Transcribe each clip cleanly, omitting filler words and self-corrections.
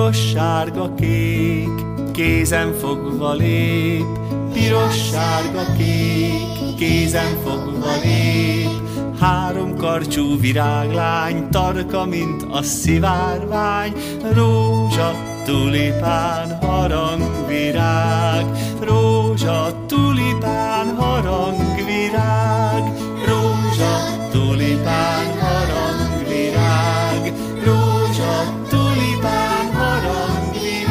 piros-sárga-kék, kézen fogva lép, piros-sárga-kék, kézen fogva lép. Háromkarcsú viráglány, tarka, mint a szivárvány, rózsa, tulipán, harangvirág, rózsa, tulipán, harangvirág, rózsa, tulipán, harangvirág, rózsa, tulipán, harangvirág.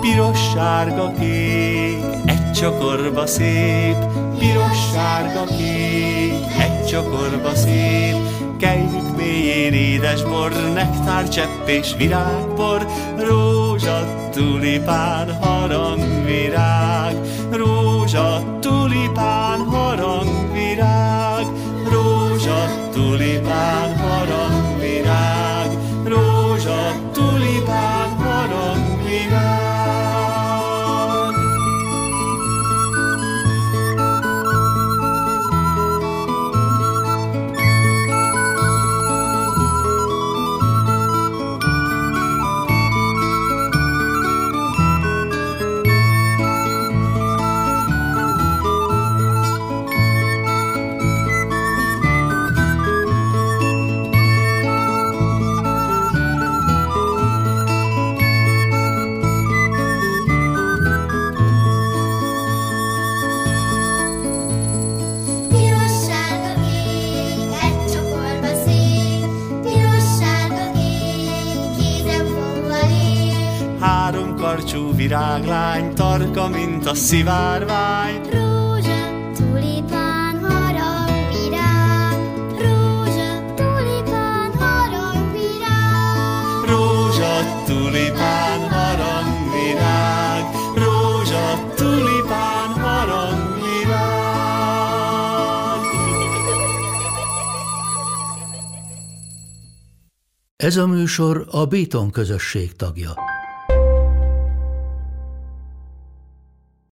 Piros, sárga, kék, egy csokorba szép, piros, sárga, kék, egy csokorba szép. Kejük mélyén édesbor, nektárcsepp és virágbor, rózsa, tulipán, harangvirág, rózsa, tulipán, harangvirág, rózsa, tulipán, harangvirág, rózsa, tulipán, harangvirág. Karcsú viráglány, tarka, mint a szivárvány, rózsa, tulipán, harangvirág, rózsa, tulipán, harangvirág, rózsa, tulipán, harangvirág, rózsa, tulipán, harangvirág. Ez a műsor a Béton Közösség tagja.